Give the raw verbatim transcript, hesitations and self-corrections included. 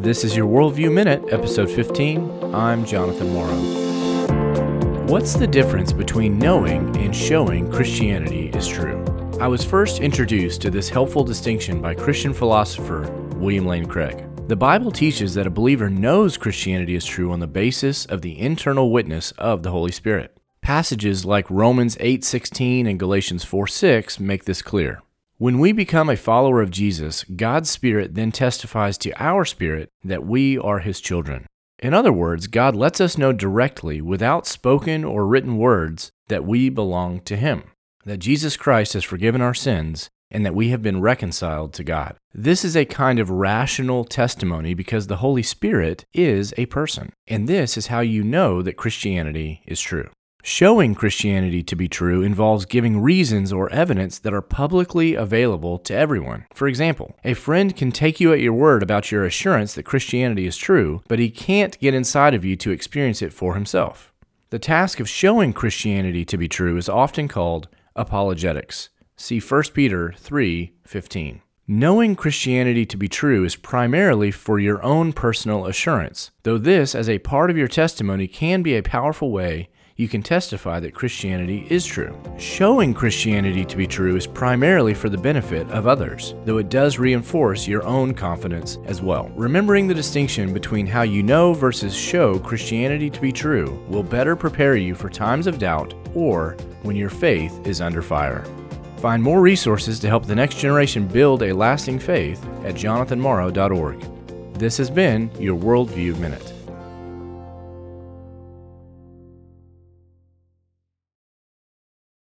This is your Worldview Minute, Episode fifteen. I'm Jonathan Morrow. What's the difference between knowing and showing Christianity is true? I was first introduced to this helpful distinction by Christian philosopher William Lane Craig. The Bible teaches that a believer knows Christianity is true on the basis of the internal witness of the Holy Spirit. Passages like Romans eight sixteen and Galatians four six make this clear. When we become a follower of Jesus, God's Spirit then testifies to our spirit that we are His children. In other words, God lets us know directly, without spoken or written words, that we belong to Him, that Jesus Christ has forgiven our sins, and that we have been reconciled to God. This is a kind of rational testimony because the Holy Spirit is a person, and this is how you know that Christianity is true. Showing Christianity to be true involves giving reasons or evidence that are publicly available to everyone. For example, a friend can take you at your word about your assurance that Christianity is true, but he can't get inside of you to experience it for himself. The task of showing Christianity to be true is often called apologetics. See First Peter three fifteen. Knowing Christianity to be true is primarily for your own personal assurance, though this, as a part of your testimony, can be a powerful way you can testify that Christianity is true. Showing Christianity to be true is primarily for the benefit of others, though it does reinforce your own confidence as well. Remembering the distinction between how you know versus show Christianity to be true will better prepare you for times of doubt or when your faith is under fire. Find more resources to help the next generation build a lasting faith at jonathan morrow dot org. This has been your Worldview Minute.